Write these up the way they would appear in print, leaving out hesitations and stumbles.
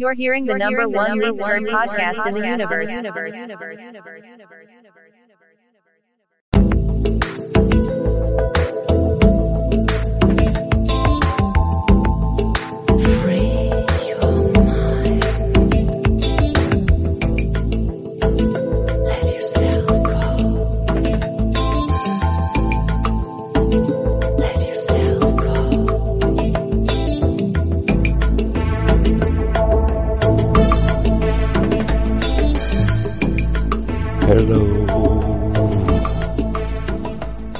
You're hearing the number one least heard podcast in the universe. Free your mind. Let yourself go. Let yourself go.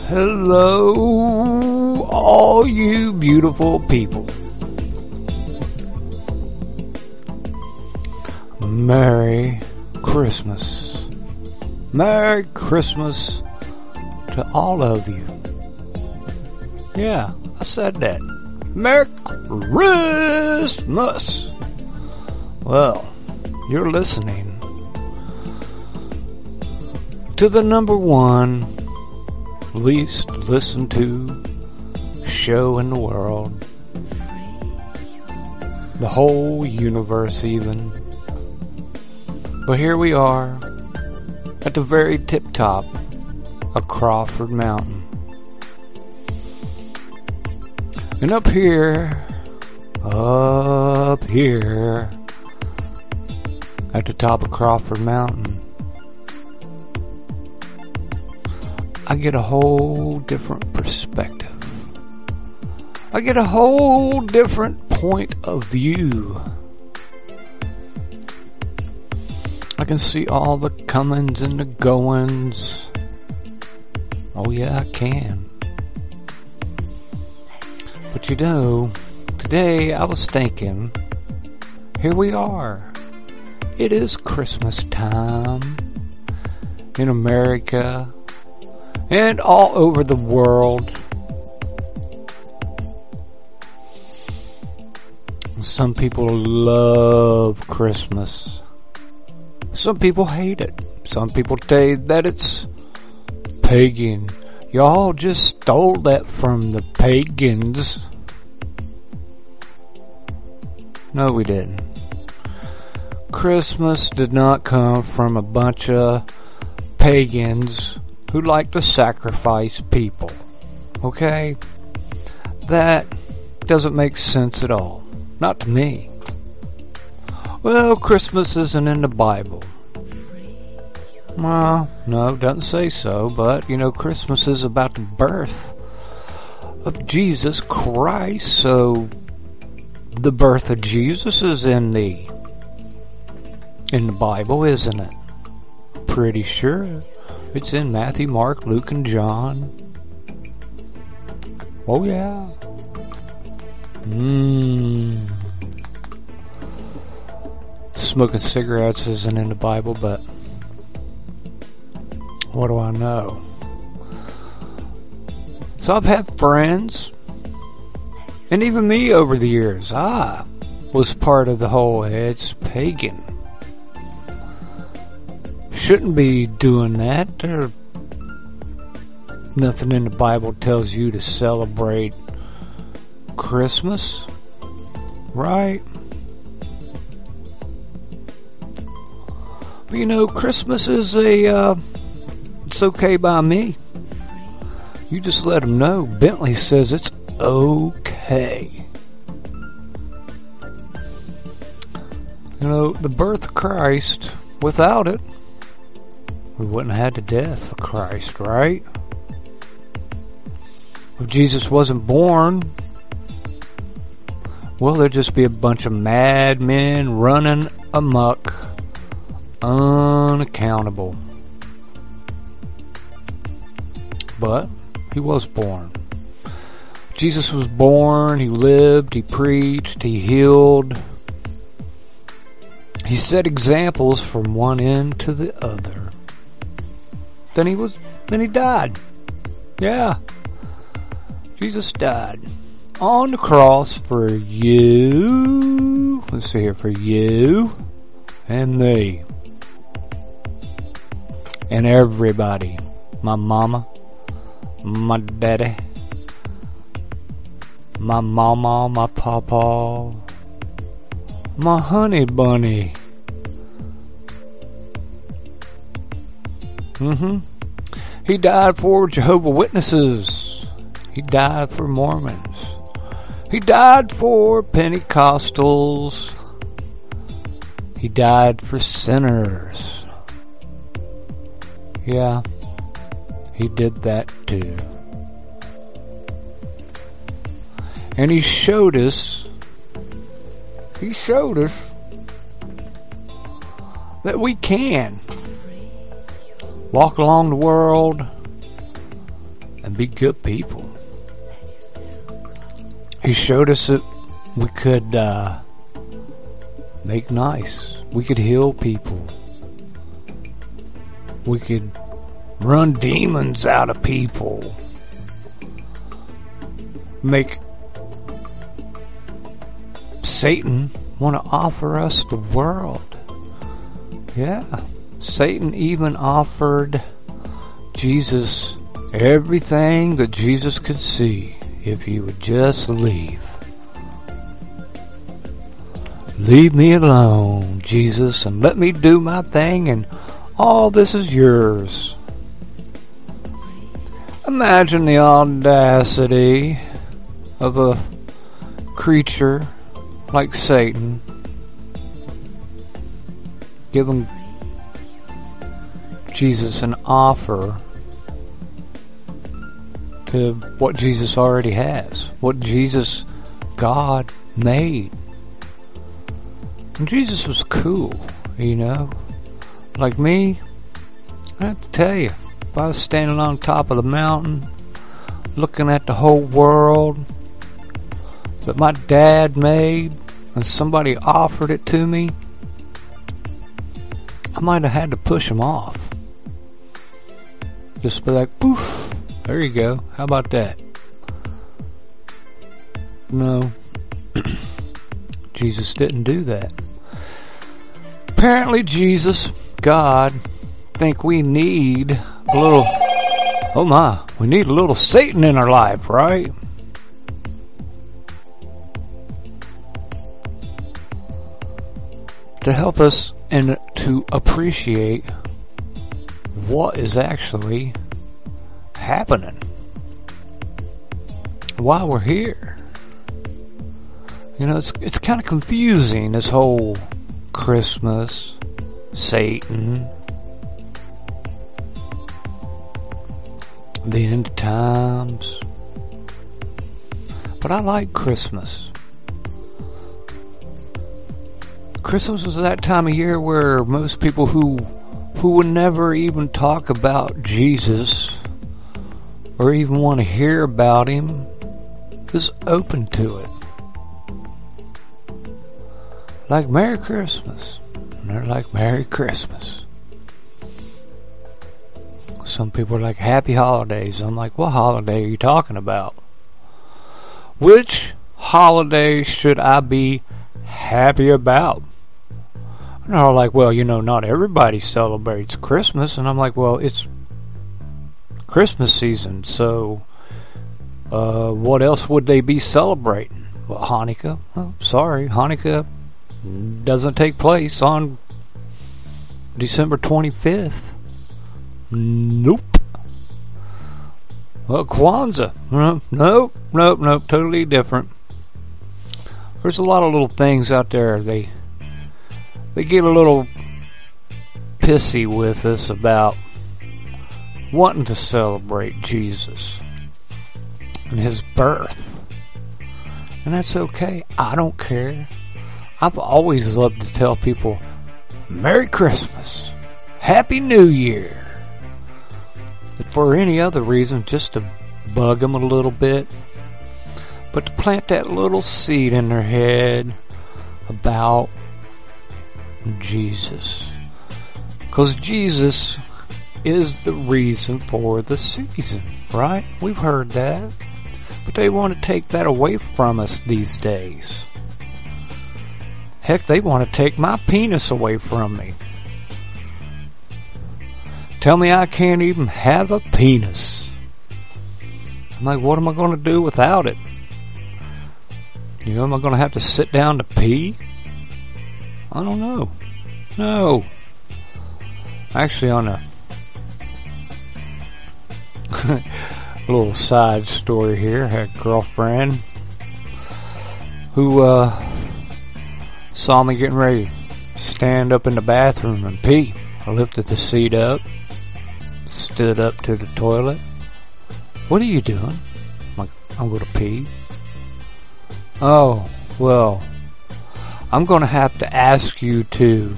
Hello, all you beautiful people. Merry Christmas. Merry Christmas to all of you. Yeah, I said that. Merry Christmas. Well, you're listening to the number one least listened to show in the world, the whole universe even, but here we are at the very tip top of Crawford Mountain, and up here at the top of Crawford Mountain, I get a whole different perspective. I get a whole different point of view. I can see all the comings and the goings. Oh yeah, I can. But you know, today I was thinking, here we are. It is Christmas time in America. And all over the world. Some people love Christmas. Some people hate it. Some people say that it's pagan. Y'all just stole that from the pagans. No, we didn't. Christmas did not come from a bunch of pagans who like to sacrifice people. Okay? That doesn't make sense at all. Not to me. Well, Christmas isn't in the Bible. Well, no, doesn't say so, but, you know, Christmas is about the birth of Jesus Christ, so the birth of Jesus is in the Bible, isn't it? Pretty sure it's in Matthew, Mark, Luke, and John. Oh yeah. Smoking cigarettes isn't in the Bible, but what do I know? So I've had friends, and even me over the years, I was part of the whole "it's pagan, shouldn't be doing that. There's nothing in the Bible tells you to celebrate Christmas." Right? But you know, Christmas is it's okay by me. You just let them know. Bentley says it's okay. You know, the birth of Christ, without it, we wouldn't have had the death of Christ, right? If Jesus wasn't born, well, there'd just be a bunch of madmen running amok, unaccountable. But he was born. Jesus was born, he lived, he preached, he healed. He set examples from one end to the other. Then he died. Yeah. Jesus died on the cross for you. Let's see here. For you and me. And everybody. My mama. My daddy. My mama. My papa. my honey bunny. He died for Jehovah's Witnesses. He died for Mormons. He died for Pentecostals. He died for sinners. Yeah, he did that too. And he showed us, that we can walk along the world and be good people. He showed us that we could make nice. We could heal people. We could run demons out of people. Make Satan want to offer us the world. Yeah. Satan even offered Jesus everything that Jesus could see. If you would just leave. Leave me alone, Jesus, and let me do my thing, and all this is yours. Imagine the audacity of a creature like Satan. Giving Jesus an offer to what Jesus already has, what Jesus, God, made. And Jesus was cool, you know. Like me, I have to tell you, if I was standing on top of the mountain, looking at the whole world that my dad made, and somebody offered it to me, I might have had to push him off. Just be like, poof. There you go. How about that? No. Jesus didn't do that. Apparently Jesus, God, think we need a little, oh my, we need a little Satan in our life, right? To help us and to appreciate what is actually happening while we're here. You know, it's kind of confusing, this whole Christmas, Satan, the end times. But I like Christmas. Christmas is that time of year where most people who would never even talk about Jesus or even want to hear about him is open to it. Like Merry Christmas. And they're like Merry Christmas. Some people are like Happy Holidays. I'm like, what holiday are you talking about? Which holiday should I be happy about? And they're like, well, you know, not everybody celebrates Christmas. And I'm like, well, it's Christmas season, so what else would they be celebrating? Well, Hanukkah? Oh, sorry, Hanukkah doesn't take place on December 25th. Nope. Well, Kwanzaa? Nope. Totally different. There's a lot of little things out there. They get a little pissy with us about wanting to celebrate Jesus and his birth. And that's okay. I don't care. I've always loved to tell people Merry Christmas. Happy New Year. But for any other reason, just to bug them a little bit. But to plant that little seed in their head about Jesus. Because Jesus is the reason for the season, right? We've heard that. But they want to take that away from us these days. Heck, they want to take my penis away from me. Tell me I can't even have a penis. I'm like, what am I going to do without it? You know, am I going to have to sit down to pee? I don't know. No. Actually, on a little side story here, I had a girlfriend who saw me getting ready to stand up in the bathroom and pee. I lifted the seat up, stood up to the toilet. What are you doing? I'm like, I'm going to pee. Oh, well, I'm going to have to ask you to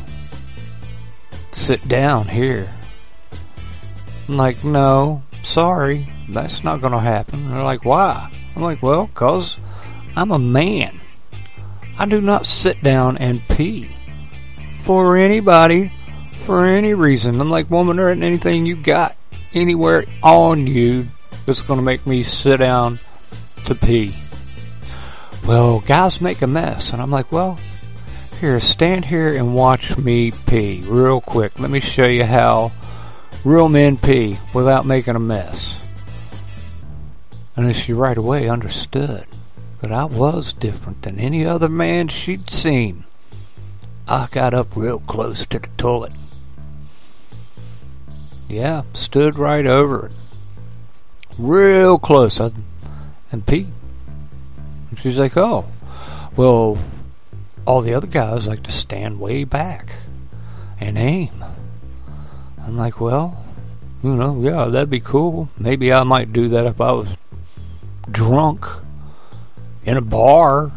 sit down here. I'm like, no, sorry, that's not going to happen. They're like, why? I'm like, well, because I'm a man. I do not sit down and pee for anybody, for any reason. I'm like, woman, there isn't anything you got anywhere on you that's going to make me sit down to pee. Well, guys make a mess. And I'm like, well, here, stand here and watch me pee real quick. Let me show you how real men pee without making a mess. And she right away understood that I was different than any other man she'd seen. I got up real close to the toilet. Yeah, stood right over it. Real close. And peed. She's like, oh, well, all the other guys like to stand way back and aim. I'm like, well, you know, yeah, that'd be cool. Maybe I might do that if I was drunk in a bar.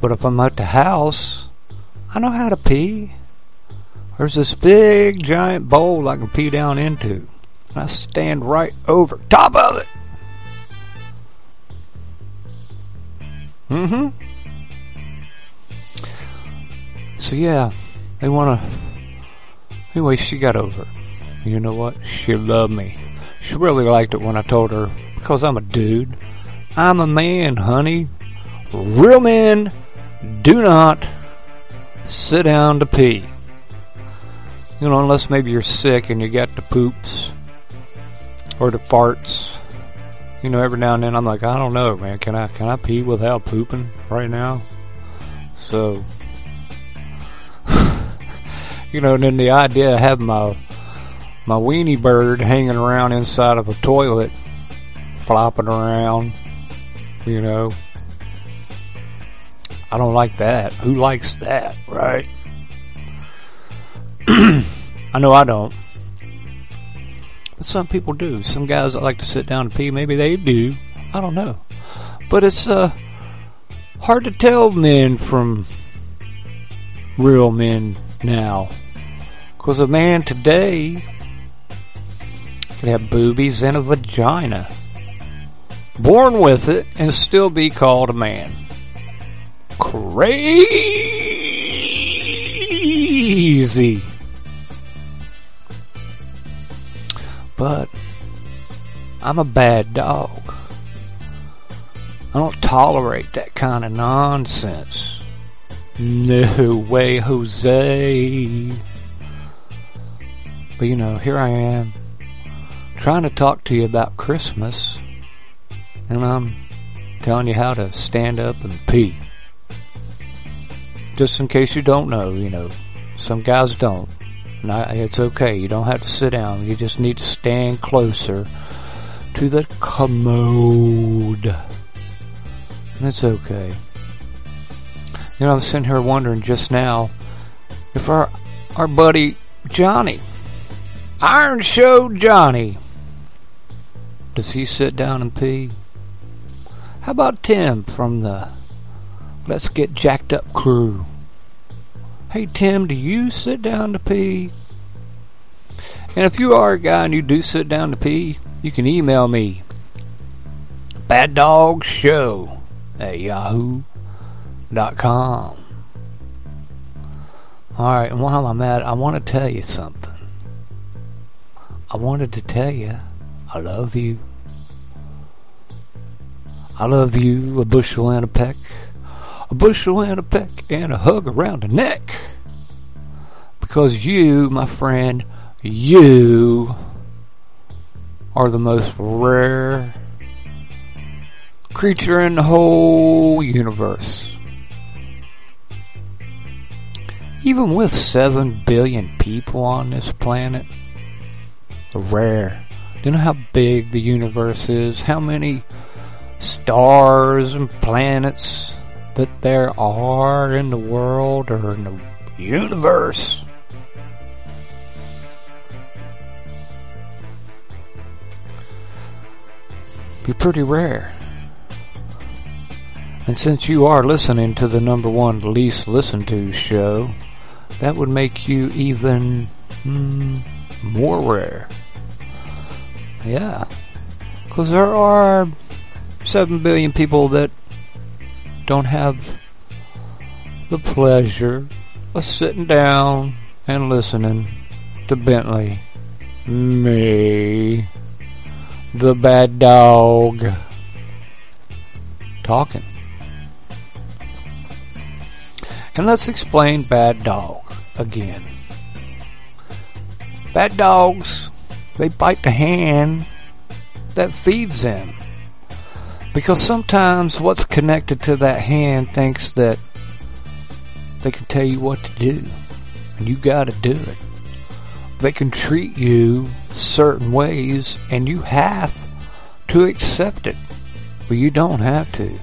But if I'm at the house, I know how to pee. There's this big, giant bowl I can pee down into. And I stand right over top of it. So yeah, they wanna. Anyway, she got over it. You know what? She loved me. She really liked it when I told her, because I'm a dude. I'm a man, honey. Real men do not sit down to pee. You know, unless maybe you're sick and you got the poops or the farts. You know, every now and then I'm like, I don't know, man. Can I pee without pooping right now? So, you know, and then the idea of having my weenie bird hanging around inside of a toilet, flopping around, you know. I don't like that. Who likes that, right? I know I don't. Some people do. Some guys that like to sit down and pee, maybe they do. I don't know. But it's hard to tell men from real men now. Because a man today can have boobies and a vagina. Born with it and still be called a man. Crazy. But I'm a bad dog. I don't tolerate that kind of nonsense. No way, Jose. But you know, here I am, trying to talk to you about Christmas, and I'm telling you how to stand up and pee. Just in case you don't know, you know, some guys don't. No, it's okay. You don't have to sit down. You just need to stand closer to the commode. And it's okay. You know, I was sitting here wondering just now if our buddy Johnny, Iron Show Johnny, does he sit down and pee? How about Tim from the Let's Get Jacked Up crew? Hey, Tim, do you sit down to pee? And if you are a guy and you do sit down to pee, you can email me. baddogshow@yahoo.com. Alright, and while I'm at it, I want to tell you something. I wanted to tell you, I love you. I love you, a bushel and a peck. A bushel and a peck and a hug around the neck. Because you, my friend, you are the most rare creature in the whole universe. Even with 7 billion people on this planet, rare. Do you know how big the universe is? How many stars and planets that there are in the world or in the universe? You're pretty rare. And since you are listening to the number one least listened to show, that would make you even more rare. Yeah. Because there are 7 billion people that don't have the pleasure of sitting down and listening to Bentley, me, the bad dog, talking. And let's explain bad dog again. Bad dogs, they bite the hand that feeds them. Because sometimes what's connected to that hand thinks that they can tell you what to do, and you gotta do it. They can treat you certain ways, and you have to accept it. But you don't have to.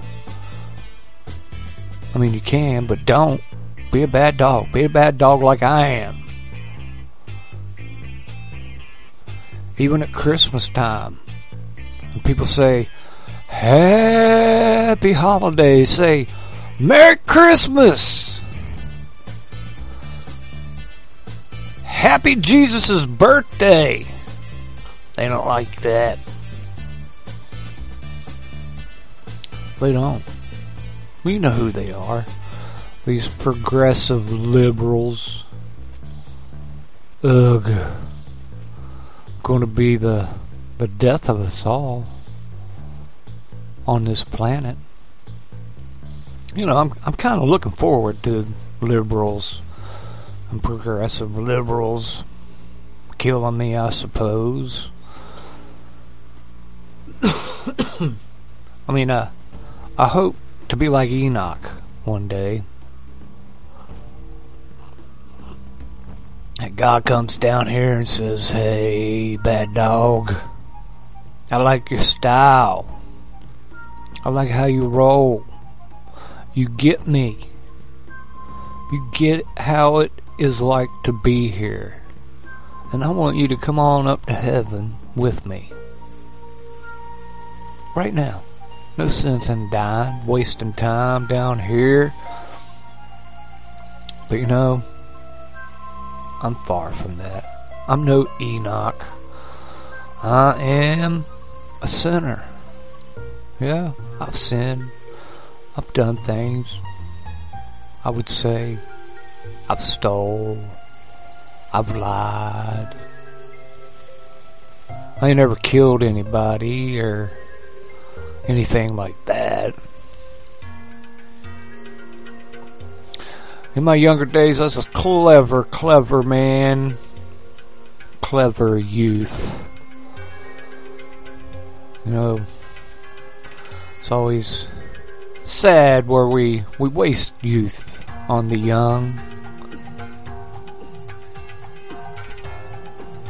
I mean, you can, but don't. Be a bad dog. Be a bad dog like I am. Even at Christmas time, when people say, Happy Holidays, say, Merry Christmas! Happy Jesus' birthday! They don't like that. They don't. We know who they are. These progressive liberals. Ugh. Gonna be the death of us all on this planet. You know, I'm kind of looking forward to liberals and progressive liberals killing me, I suppose. I mean, I hope to be like Enoch one day. And God comes down here and says, Hey, bad dog, I like your style. I like how you roll. You get me. You get how it is like to be here. And I want you to come on up to heaven with me. Right now. No sense in dying, wasting time down here. But you know, I'm far from that. I'm no Enoch. I am a sinner. Yeah, I've sinned. I've done things. I would say I've stole. I've lied. I ain't ever killed anybody or anything like that. In my younger days, I was a clever man. Clever youth. You know, it's always sad where we waste youth on the young.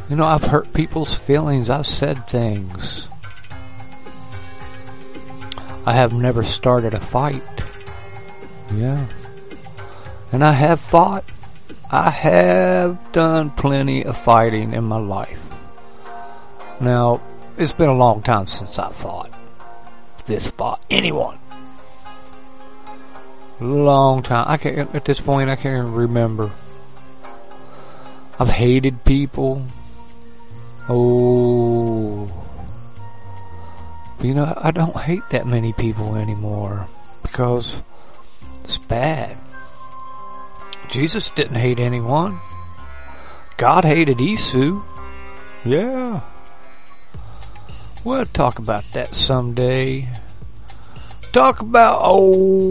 You know, I've hurt people's feelings. I've said things. I have never started a fight. Yeah. And I have fought. I have done plenty of fighting in my life. Now, it's been a long time since I fought. This fought anyone. Long time. At this point, I can't even remember. I've hated people. Oh. But you know, I don't hate that many people anymore. Because it's bad. Jesus didn't hate anyone. God hated Esau. Yeah. We'll talk about that someday. Talk about old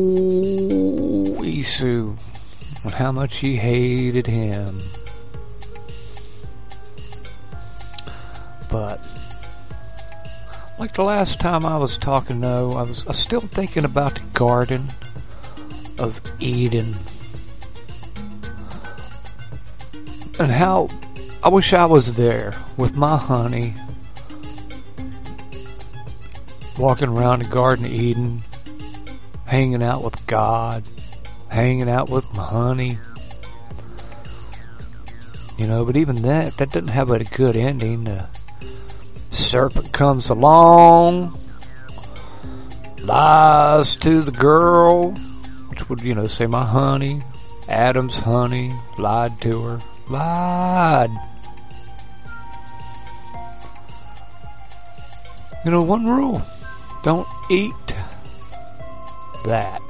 Esau and how much he hated him. But like the last time I was talking, though, I was still thinking about the Garden of Eden. and how I wish I was there with my honey, walking around the Garden of Eden, hanging out with God, hanging out with my honey. You know, but even that doesn't have a good ending. The serpent comes along, lies to the girl, which would, you know, say my honey, Adam's honey, lied to her. Lied. You know, one rule. Don't eat that.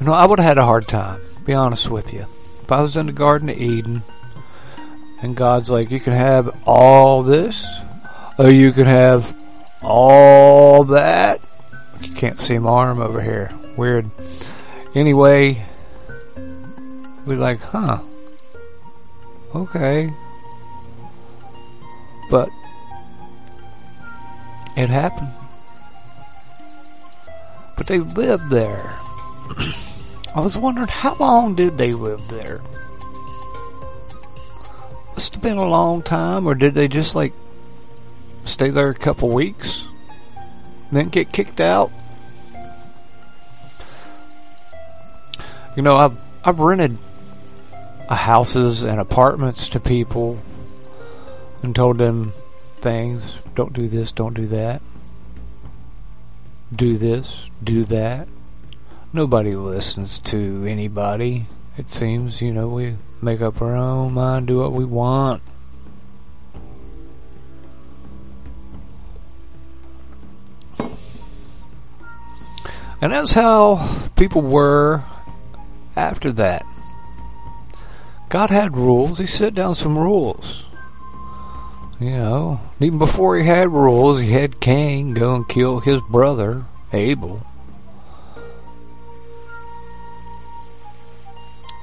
You know, I would have had a hard time, be honest with you. If I was in the Garden of Eden and God's like, you can have all this, or you can have all that. You can't see my arm over here. Weird. Anyway, we're like, huh. Okay. But it happened. But they lived there. I was wondering, how long did they live there? Must have been a long time, or did they just like stay there a couple weeks, then get kicked out? You know, I've rented houses and apartments to people and told them things. Don't do this, don't do that. Do this, do that. Nobody listens to anybody, it seems. You know, we make up our own mind, do what we want. And that's how people were after that. God had rules. He set down some rules. You know, even before he had rules, he had Cain go and kill his brother, Abel.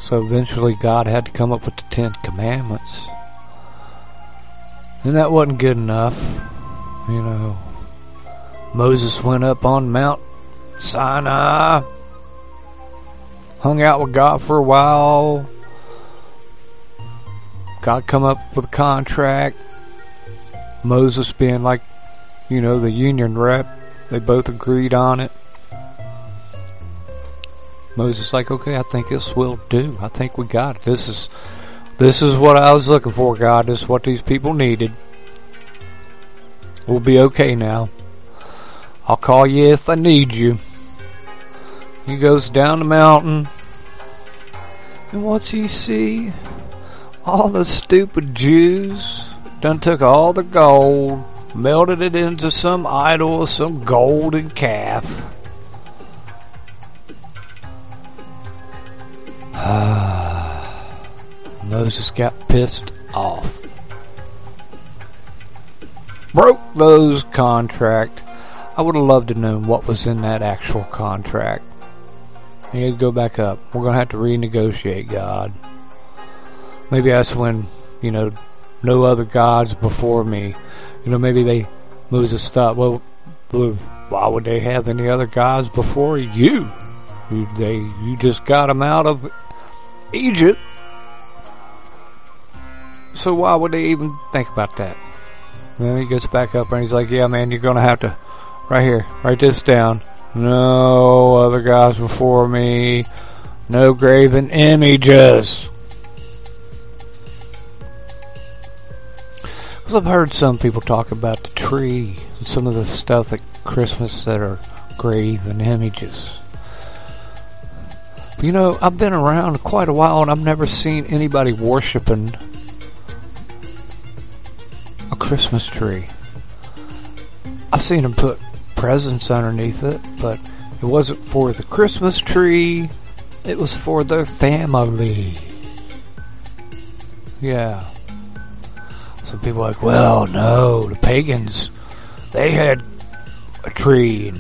So eventually God had to come up with the 10 commandments. And that wasn't good enough. You know, Moses went up on Mount Sinai, hung out with God for a while. God come up with a contract. Moses being like, you know, the union rep. They both agreed on it. Moses like, okay, I think this will do. I think we got it. This is what I was looking for, God. This is what these people needed. We'll be okay now. I'll call you if I need you. He goes down the mountain. And what's he see? All the stupid Jews done took all the gold, melted it into some idol or some golden calf. Moses got pissed off. Broke those contract. I would have loved to know what was in that actual contract. He had to go back up. We're going to have to renegotiate, God. Maybe that's when, you know, no other gods before me. You know, maybe Moses thought, well, why would they have any other gods before you? You just got them out of Egypt. So why would they even think about that? And then he gets back up and he's like, yeah, man, you're going to have to, right here, write this down. No other gods before me. No graven images. Because I've heard some people talk about the tree and some of the stuff at Christmas that are graven images. You know, I've been around quite a while and I've never seen anybody worshiping a Christmas tree. I've seen them put presents underneath it, but it wasn't for the Christmas tree. It was for their family. Yeah. Some people are like, well, no, the pagans, they had a tree and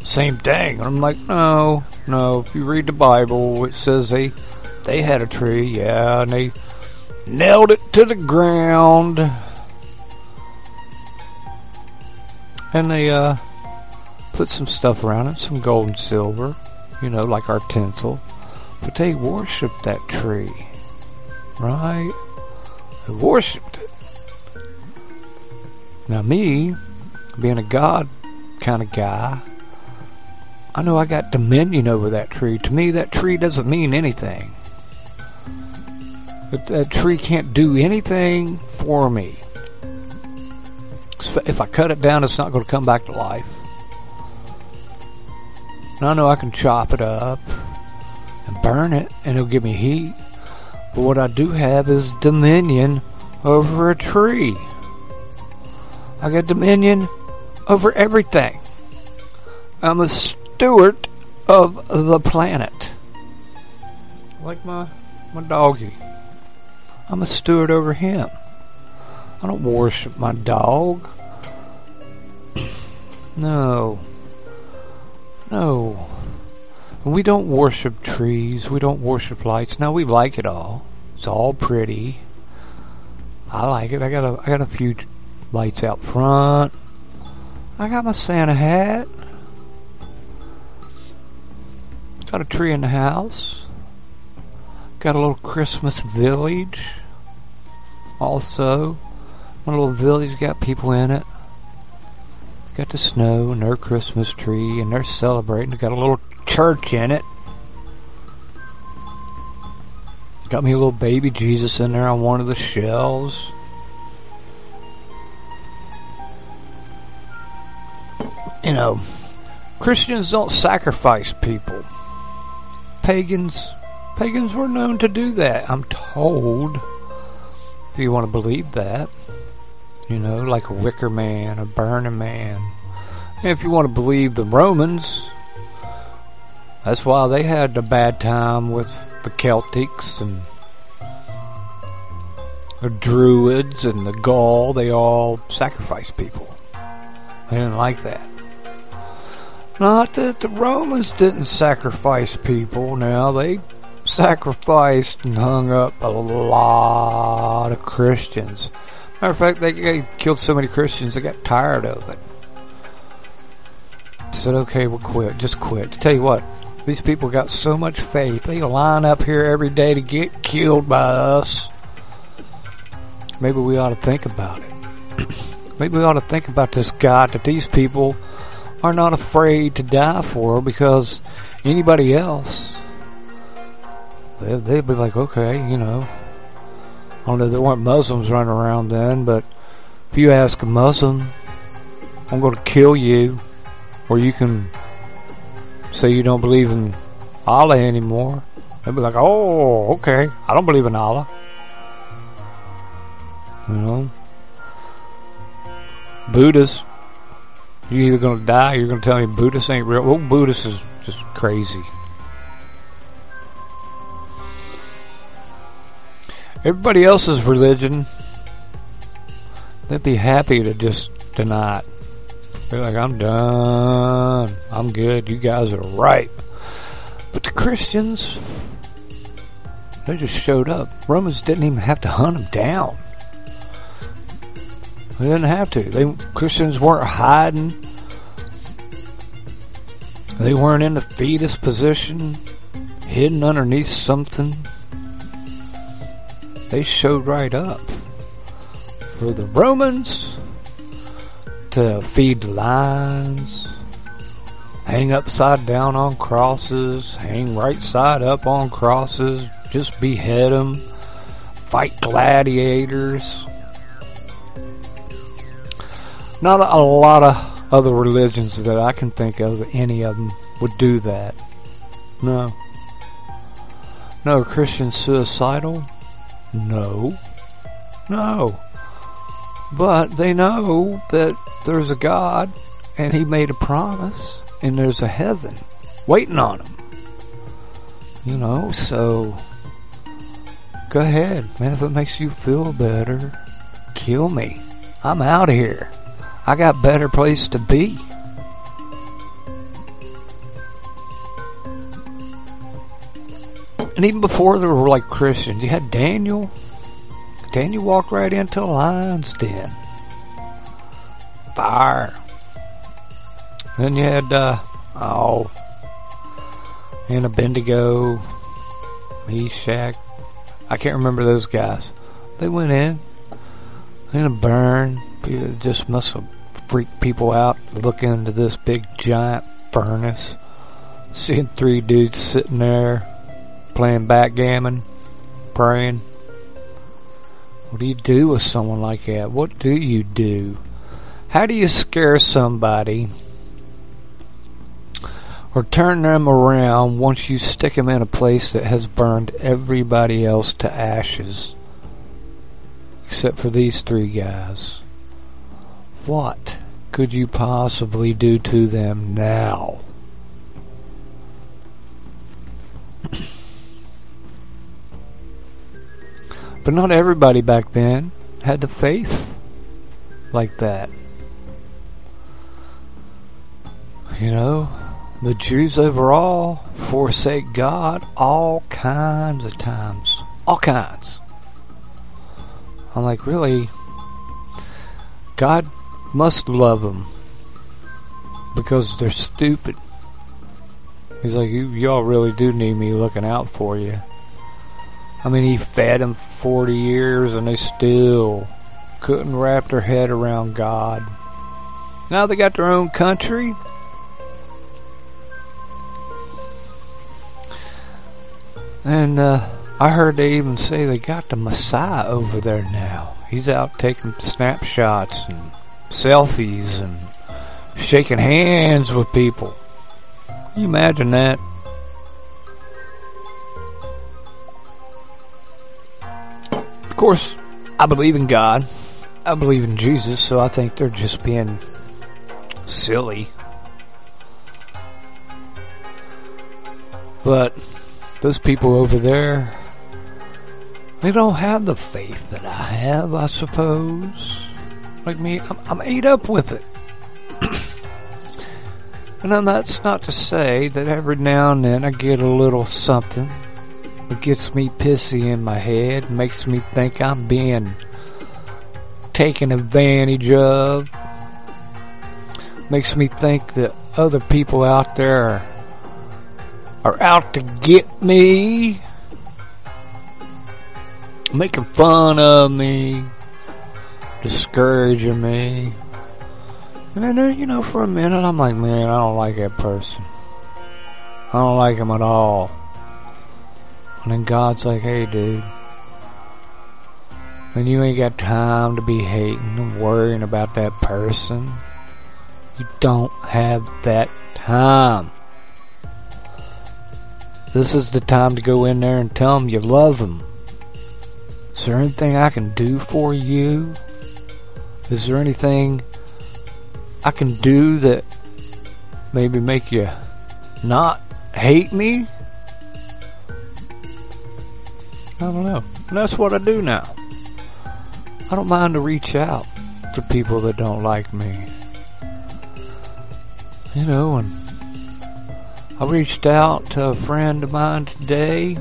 same thing. And I'm like, no, if you read the Bible, it says they had a tree, yeah, and they nailed it to the ground, and they put some stuff around it, some gold and silver, you know, like our tinsel, But they worshiped that tree, right? They worshiped it. Now me, being a God kind of guy, I know I got dominion over that tree. To me, that tree doesn't mean anything. But that tree can't do anything for me. If I cut it down, it's not going to come back to life. And I know I can chop it up and burn it, and it'll give me heat. But what I do have is dominion over a tree. I got dominion over everything. I'm a steward of the planet. Like my doggy. I'm a steward over him. I don't worship my dog. No. We don't worship trees. We don't worship lights. Now, we like it all. It's all pretty. I like it. I got a few lights out front. I got my Santa hat. Got a tree in the house. Got a little Christmas village. Also, my little village got people in it. It's got the snow and their Christmas tree, and they're celebrating. It's got a little church in it. Got me a little baby Jesus in there on one of the shelves. You know, Christians don't sacrifice people. Pagans were known to do that, I'm told. If you want to believe that. You know, like a Wicker Man, a Burning Man. And if you want to believe the Romans, that's why they had a bad time with the Celtics and the Druids and the Gaul. They all sacrificed people. They didn't like that. Not that the Romans didn't sacrifice people. Now, they sacrificed and hung up a lot of Christians. Matter of fact, they killed so many Christians they got tired of it. Said, okay, we'll quit. Just quit. Tell you what, these people got so much faith. They line up here every day to get killed by us. Maybe we ought to think about it. Maybe we ought to think about this God that these people are not afraid to die for, because anybody else, they'd be like, okay, you know. I don't know, there weren't Muslims running around then, but if you ask a Muslim, I'm going to kill you, or you can say you don't believe in Allah anymore, they'd be like, oh, okay, I don't believe in Allah. You know? Buddhists, you're either going to die or you're going to tell me Buddhists ain't real. Well, Buddhists is just crazy. Everybody else's religion, they'd be happy to just deny it. They're like, I'm done. I'm good. You guys are right. But the Christians, they just showed up. Romans didn't even have to hunt them down. They didn't have to. Christians weren't hiding. They weren't in the fetus position, hidden underneath something. They showed right up. For the Romans to feed the lions, hang upside down on crosses, hang right side up on crosses, just behead them, fight gladiators. Not a lot of other religions that I can think of, any of them, would do that. No. No. Christians suicidal? No. No. But they know that there's a God, and He made a promise, and there's a heaven waiting on them. You know, so go ahead, man. If it makes you feel better, kill me. I'm out of here. I got better place to be. And even before there were like Christians, you had Daniel. Daniel walked right into a lion's den. Fire. Then you had, and a Bendigo. Meshack. I can't remember those guys. They went in. They're going to burn. It just must have freaked people out looking into this big giant furnace. Seeing three dudes sitting there playing backgammon, praying. What do you do with someone like that? What do you do? How do you scare somebody or turn them around once you stick them in a place that has burned everybody else to ashes? Except for these three guys. What could you possibly do to them now? But not everybody back then had the faith like that. You know, the Jews overall forsake God all kinds of times. All kinds. I'm like, really? God must love them because they're stupid. He's like, y'all really do need me looking out for you. I mean, he fed them 40 years and they still couldn't wrap their head around God. Now they got their own country. And I heard they even say they got the Messiah over there now. He's out taking snapshots and selfies and shaking hands with people. Can you imagine that? Of course, I believe in God. I believe in Jesus, so I think they're just being silly. But those people over there, they don't have the faith that I have, I suppose. Like me, I'm ate up with it. And then that's not to say that every now and then I get a little something. It gets me pissy in my head, makes me think I'm being taken advantage of, makes me think that other people out there are out to get me, making fun of me, discouraging me. And then, you know, for a minute I'm like, man, I don't like that person. I don't like him at all. And then God's like, hey, dude. And you ain't got time to be hating and worrying about that person. You don't have that time. This is the time to go in there and tell them you love them. Is there anything I can do for you? Is there anything I can do that maybe make you not hate me? I don't know. And that's what I do now. I don't mind to reach out to people that don't like me. You know, and I reached out to a friend of mine today.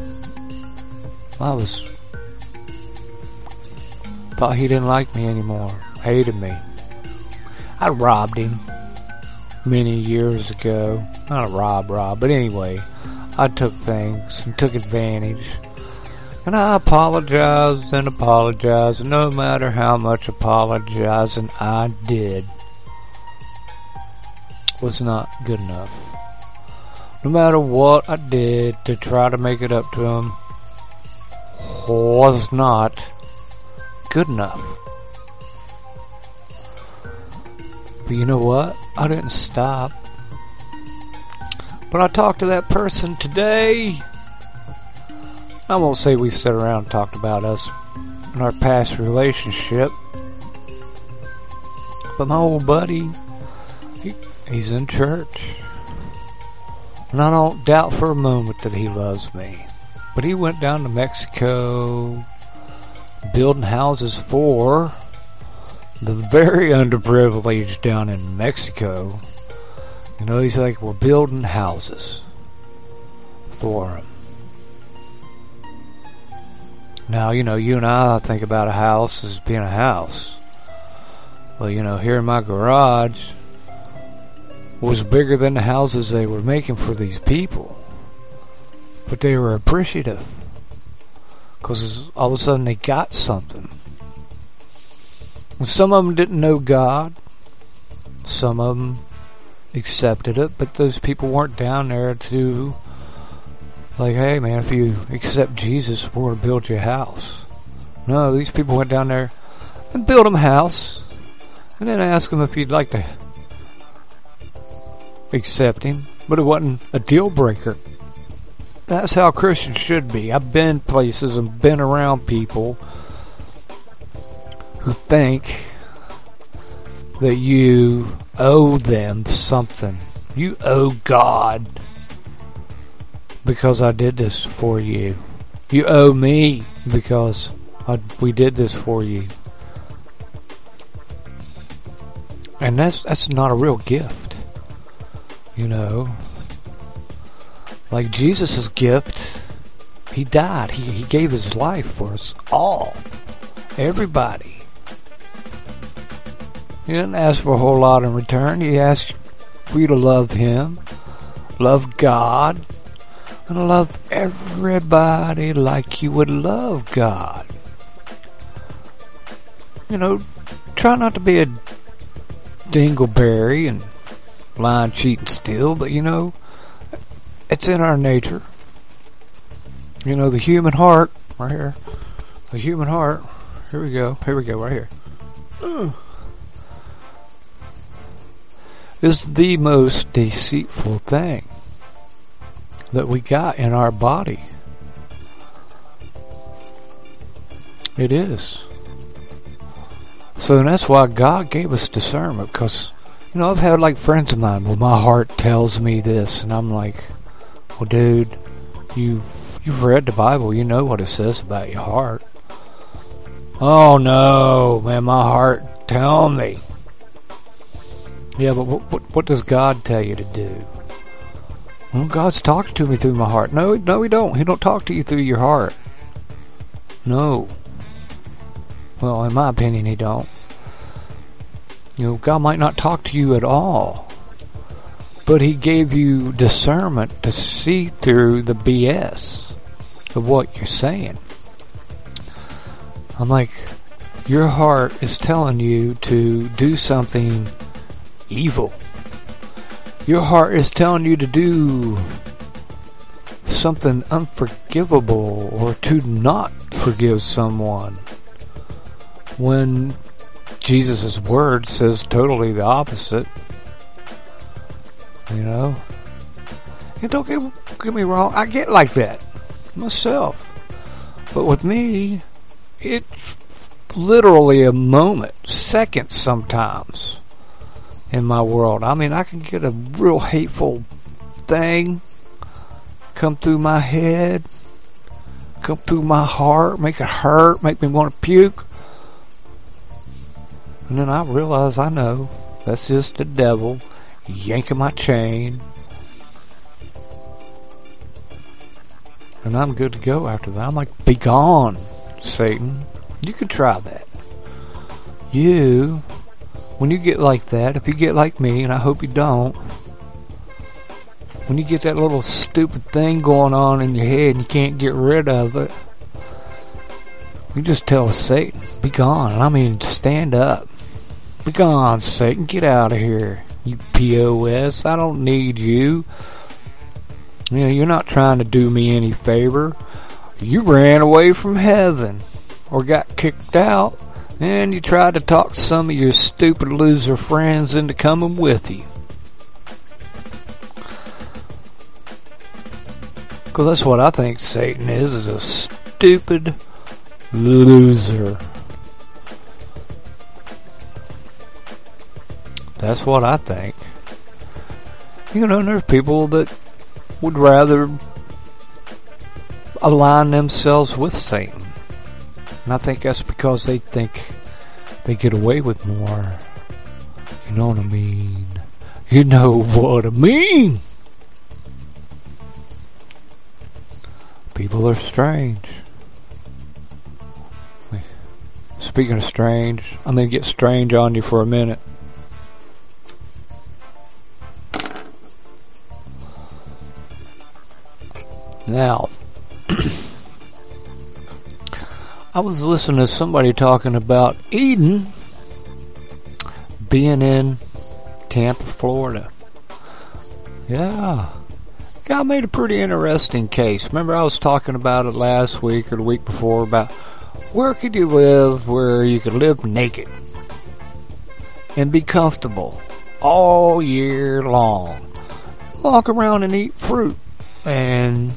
Thought he didn't like me anymore. Hated me. I robbed him many years ago. Not a rob, but anyway, I took things and took advantage. And I apologized, no matter how much apologizing I did was not good enough. No matter what I did to try to make it up to him was not good enough. But you know what? I didn't stop. But I talked to that person today. I won't say we sat around and talked about us and our past relationship. But my old buddy, he's in church. And I don't doubt for a moment that he loves me. But he went down to Mexico building houses for the very underprivileged down in Mexico. You know, he's like, we're building houses for them. Now, you know, you and I think about a house as being a house. Well, you know, here in my garage was bigger than the houses they were making for these people. But they were appreciative. because all of a sudden they got something. And some of them didn't know God. Some of them accepted it, but those people weren't down there to, like, hey man, if you accept Jesus, we're going to build you a house. No, these people went down there and built them a house, and then asked them if you'd like to accept him, but it wasn't a deal breaker. That's how Christians should be. I've been places and been around people who think that you owe them something. You owe God because I did this for you. You owe me because we did this for you. And that's not a real gift. You know, like Jesus' gift, he died. He gave his life for us all. Everybody. He didn't ask for a whole lot in return. He asked for you to love him, love God, and love everybody like you would love God. You know, try not to be a dingleberry and lie, cheat, and steal, but you know, it's in our nature. You know, the human heart, right here, the human heart, here we go, right here. Is the most deceitful thing that we got in our body. It is. So that's why God gave us discernment, because, you know, I've had like friends of mine, well, my heart tells me this, and I'm like, well, dude, you've read the Bible, you know what it says about your heart. Oh no, man, my heart tell me. Yeah, but what does God tell you to do? Well, God's talking to me through my heart. No, he don't. He don't talk to you through your heart. No. Well, in my opinion, he don't. You know, God might not talk to you at all, but he gave you discernment to see through the BS of what you're saying. I'm like, your heart is telling you to do something evil. Your heart is telling you to do something unforgivable or to not forgive someone, when Jesus' word says totally the opposite. You know, and don't get me wrong, I get like that myself, but with me it's literally a moment, seconds sometimes. In my world, I mean, I can get a real hateful thing come through my head, come through my heart, make it hurt, make me want to puke, and then I realize, I know that's just the devil yanking my chain, and I'm good to go after that. I'm like, be gone, Satan. You can try that. You, when you get like that, if you get like me, and I hope you don't, when you get that little stupid thing going on in your head and you can't get rid of it, you just tell Satan, be gone. I mean, stand up. Be gone, Satan. Get out of here, you POS. I don't need you. You know, you're not trying to do me any favor. You ran away from heaven or got kicked out, and you tried to talk some of your stupid loser friends into coming with you. Because that's what I think Satan is a stupid loser. That's what I think. You know, there's people that would rather align themselves with Satan. And I think that's because they think they get away with more. You know what I mean? You know what I mean? People are strange. Speaking of strange, I'm going to get strange on you for a minute. Now, I was listening to somebody talking about Eden being in Tampa, Florida. Yeah. Guy made a pretty interesting case. Remember I was talking about it last week or the week before about where could you live where you could live naked and be comfortable all year long. Walk around and eat fruit and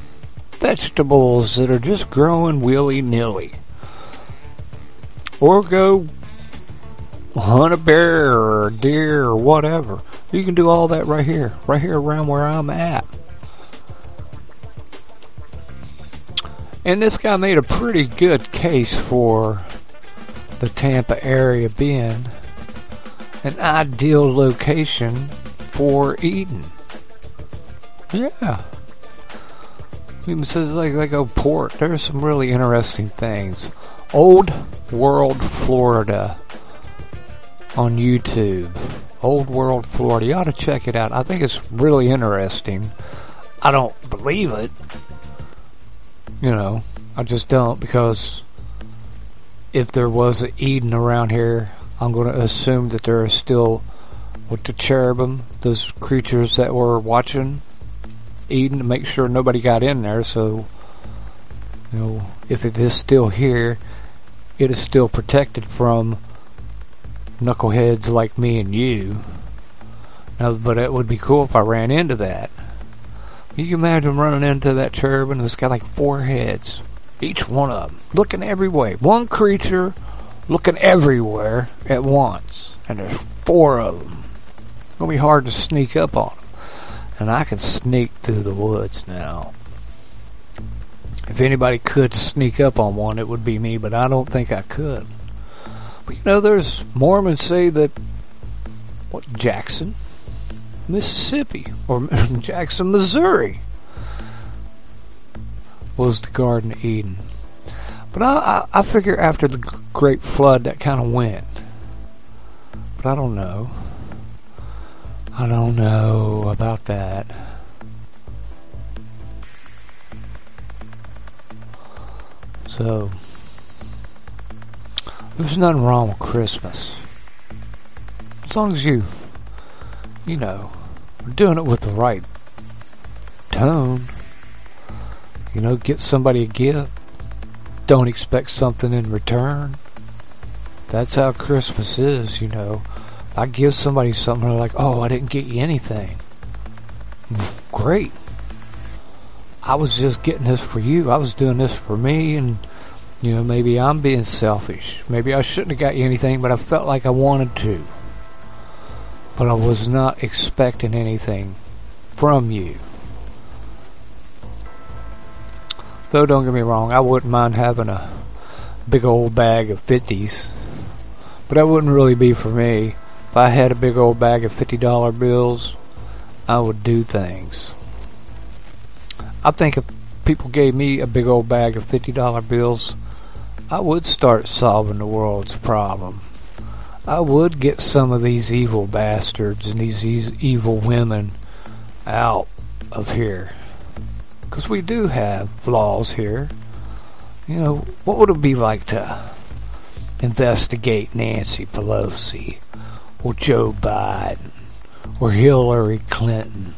vegetables that are just growing willy-nilly. Or go hunt a bear or a deer or whatever. You can do all that right here around where I'm at. And this guy made a pretty good case for the Tampa area being an ideal location for Eden. Yeah. Even says like a port. There's some really interesting things. Old World Florida on YouTube. Old World Florida. You ought to check it out. I think it's really interesting. I don't believe it. You know, I just don't, because if there was an Eden around here, I'm going to assume that there are still, with the cherubim, those creatures that were watching Eden to make sure nobody got in there. So, you know, if it is still here, it is still protected from knuckleheads like me and you. Now, but it would be cool if I ran into that. You can imagine running into that cherubim that's got like four heads, each one of them looking every way. One creature looking everywhere at once, and there's four of them. It's gonna be hard to sneak up on them. And I can sneak through the woods now. If anybody could sneak up on one, it would be me, but I don't think I could. But you know, there's Mormons say that, what, Jackson, Mississippi, or Jackson, Missouri, was the Garden of Eden. But I figure after the Great Flood, that kind of went. But I don't know. I don't know about that. So, there's nothing wrong with Christmas. As long as you know, are doing it with the right tone. You know, get somebody a gift. Don't expect something in return. That's how Christmas is, you know. I give somebody something, they're like, oh, I didn't get you anything. Great. I was just getting this for you. I was doing this for me, and, you know, maybe I'm being selfish. Maybe I shouldn't have got you anything, but I felt like I wanted to. But I was not expecting anything from you. Though, don't get me wrong, I wouldn't mind having a big old bag of 50s. But that wouldn't really be for me. If I had a big old bag of $50 bills, I would do things. I think if people gave me a big old bag of $50 bills, I would start solving the world's problem. I would get some of these evil bastards and these evil women out of here. Because we do have laws here. You know, what would it be like to investigate Nancy Pelosi? Or Joe Biden, or Hillary Clinton.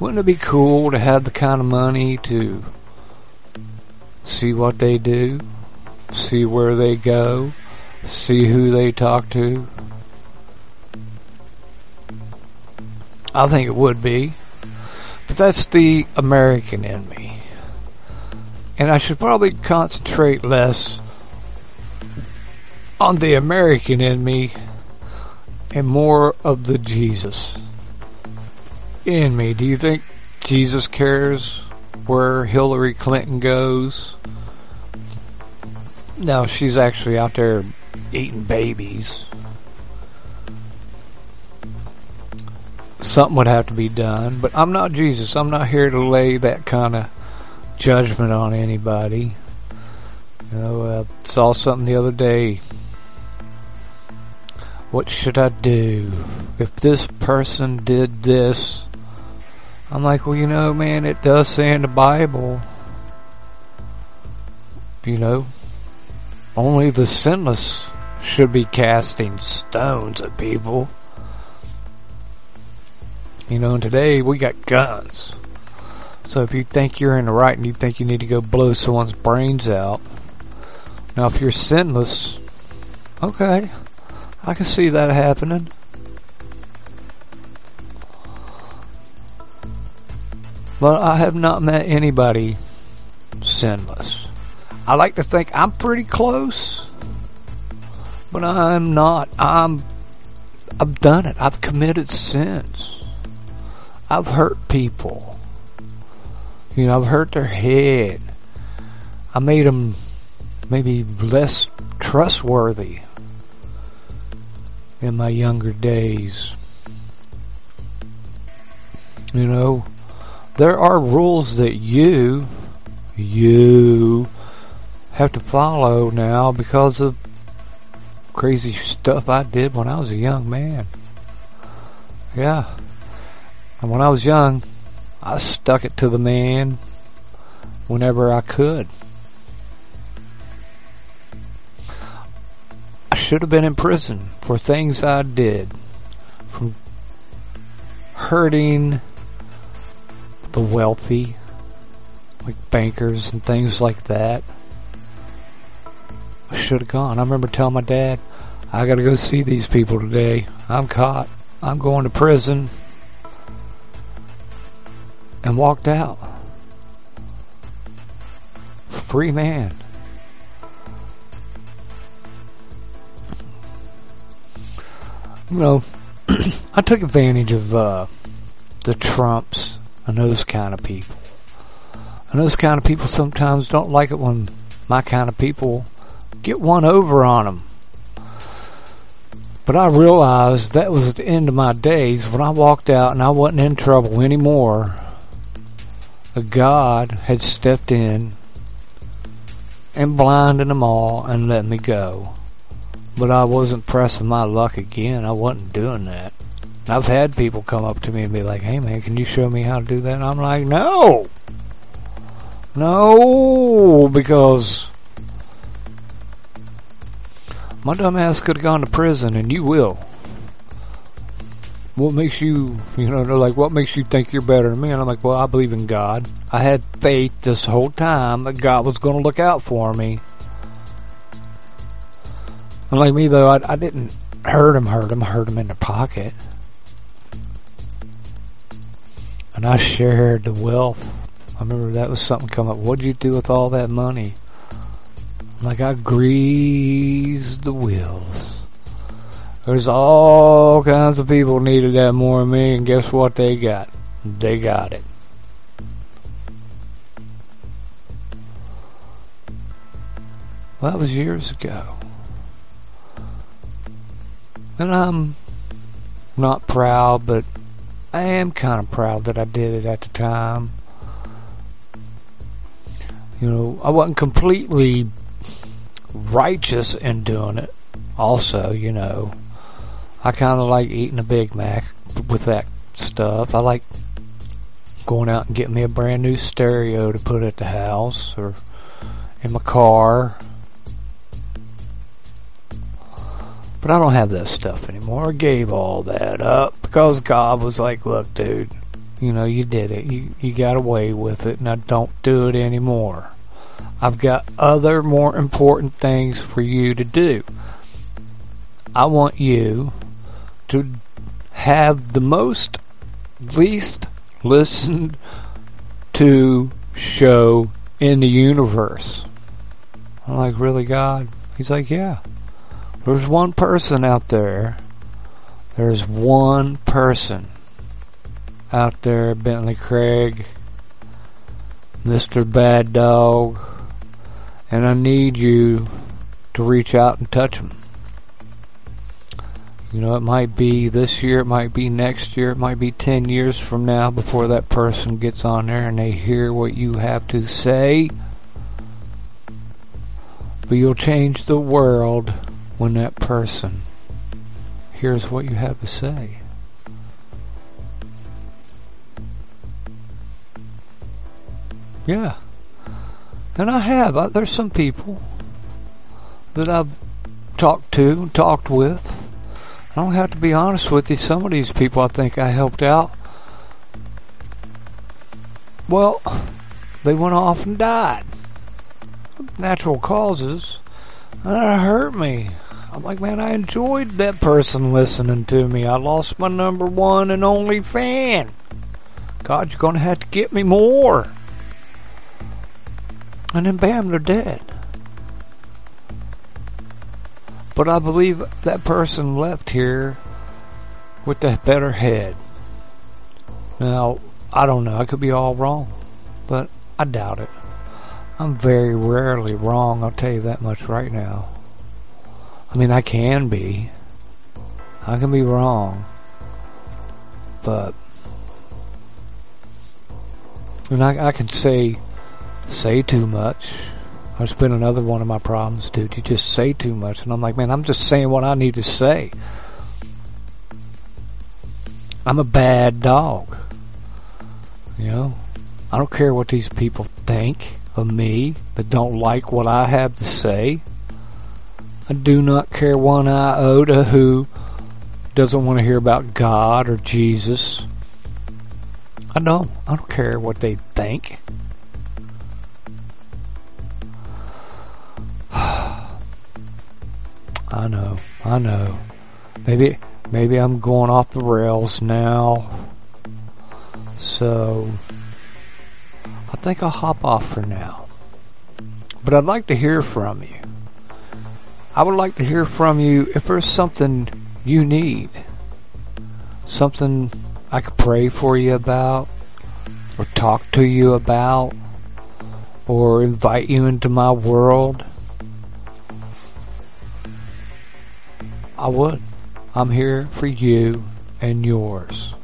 Wouldn't it be cool to have the kind of money to see what they do, see where they go, see who they talk to? I think it would be. But that's the American in me. And I should probably concentrate less on the American in me and more of the Jesus in me. Do you think Jesus cares where Hillary Clinton goes? No, she's actually out there eating babies. Something would have to be done. But I'm not Jesus. I'm not here to lay that kind of judgment on anybody. You know, I saw something the other day. What should I do if this person did this? I'm like, well, you know, man, it does say in the Bible, you know, Only the sinless should be casting stones at people. You know, and today we got guns. So if you think you're in the right and you think you need to go blow someone's brains out. Now if you're sinless, okay, I can see that happening. But I have not met anybody sinless. I like to think I'm pretty close, but I'm not. I've done it. I've committed sins. I've hurt people. You know, I've hurt their head. I made them maybe less trustworthy in my younger days. You know, there are rules that you have to follow now because of crazy stuff I did when I was a young man. Yeah. And when I was young, I stuck it to the man whenever I could. I should have been in prison for things I did, from hurting the wealthy, like bankers and things like that. I should have gone. I remember telling my dad, I gotta go see these people today. I'm caught. I'm going to prison. And walked out. Free man. You know, I took advantage of the Trumps and those kind of people. And those kind of people sometimes don't like it when my kind of people get one over on them. But I realized that was the end of my days when I walked out and I wasn't in trouble anymore. God had stepped in and blinded them all and let me go. But I wasn't pressing my luck again. I wasn't doing that. I've had people come up to me and be like, hey man, can you show me how to do that? And I'm like, no, because my dumb ass could have gone to prison, and you will. What makes you, you know, they're like, what makes you think you're better than me? And I'm like, well, I believe in God. I had faith this whole time that God was going to look out for me. And like me, though, I didn't hurt him. I hurt him in the pocket. And I shared the wealth. I remember that was something come up. What did you do with all that money? I'm like, I greased the wheels. There's all kinds of people needed that more than me, and guess what they got? They got it. Well, that was years ago. And I'm not proud, but I am kind of proud that I did it at the time. You know, I wasn't completely righteous in doing it. Also, you know, I kind of like eating a Big Mac with that stuff. I like going out and getting me a brand new stereo to put at the house or in my car. But I don't have that stuff anymore. I gave all that up because God was like, look, dude, you know, you did it. You got away with it, and I don't do it anymore. I've got other more important things for you to do. I want you to have the most least listened to show in the universe. I'm like, really, God? He's like, yeah. There's one person out there. There's one person out there, Bentley Craig, Mr. Bad Dog, and I need you to reach out and touch him. You know, it might be this year, it might be next year, it might be 10 years from now before that person gets on there and they hear what you have to say. But you'll change the world when that person hears what you have to say. Yeah. And I have. There's some people that I've talked with. I don't have to be honest with you. Some of these people I think I helped out, well, they went off and died. Natural causes. And it hurt me. I'm like, man, I enjoyed that person listening to me. I lost my number one and only fan. God, you're going to have to get me more. And then bam, they're dead. But I believe that person left here with that better head. Now, I don't know. I could be all wrong. But I doubt it. I'm very rarely wrong, I'll tell you that much right now. I mean, I can be wrong, but and I can say too much. That's been another one of my problems, dude. You just say too much, and I'm like, man, I'm just saying what I need to say. I'm a bad dog, you know. I don't care what these people think of me that don't like what I have to say. I do not care one iota who doesn't want to hear about God or Jesus. I don't care what they think. I know. Maybe I'm going off the rails now. So I think I'll hop off for now. But I'd like to hear from you. I would like to hear from you if there's something you need. Something I could pray for you about, or talk to you about, or invite you into my world. I would. I'm here for you and yours.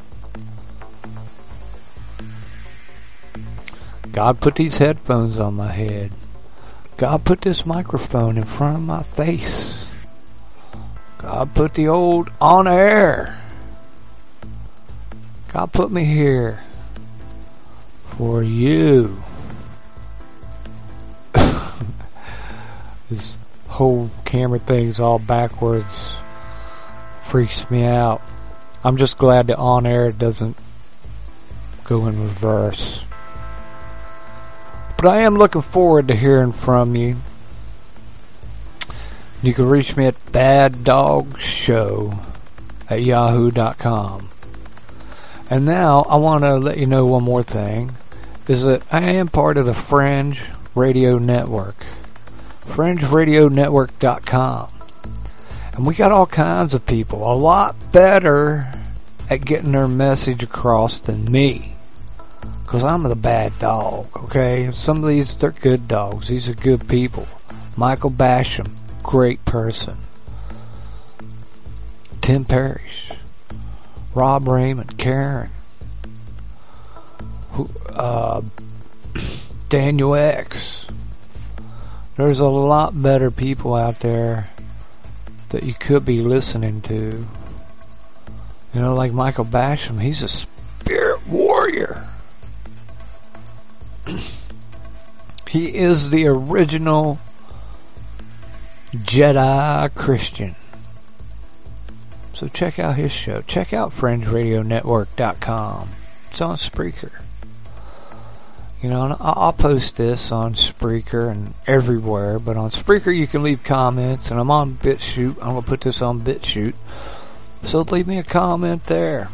God put these headphones on my head. God put this microphone in front of my face. God put the old on air. God put me here for you. This whole camera thing's all backwards. Freaks me out. I'm just glad the on air doesn't go in reverse. But I am looking forward to hearing from you. You can reach me at baddogshow@yahoo.com. And now I want to let you know one more thing, is that I am part of the Fringe Radio Network. FringeRadioNetwork.com. And we got all kinds of people a lot better at getting their message across than me. Because I'm the bad dog, okay? Some of these, they're good dogs. These are good people. Michael Basham, great person. Tim Parrish. Rob Raymond, Karen. Daniel X. There's a lot better people out there that you could be listening to. You know, like Michael Basham, he's a spirit warrior. He is the original Jedi Christian. So check out his show. Check out FringeRadioNetwork.com. It's on Spreaker. You know, and I'll post this on Spreaker and everywhere. But on Spreaker you can leave comments. And I'm on BitChute. I'm going to put this on BitChute. So leave me a comment there.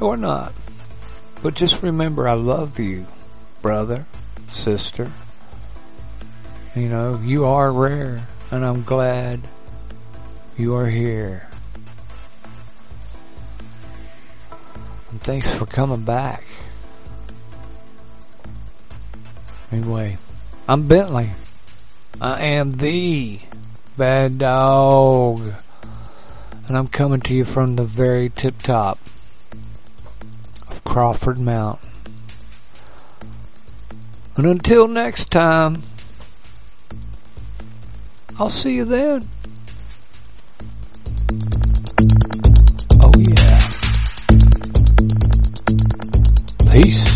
Or not. But just remember, I love you, brother, sister. You know, you are rare, and I'm glad you are here. And thanks for coming back. Anyway, I'm Bentley. I am the bad dog. And I'm coming to you from the very tip top. Crawford Mountain. And until next time, I'll see you then. Oh yeah. Peace.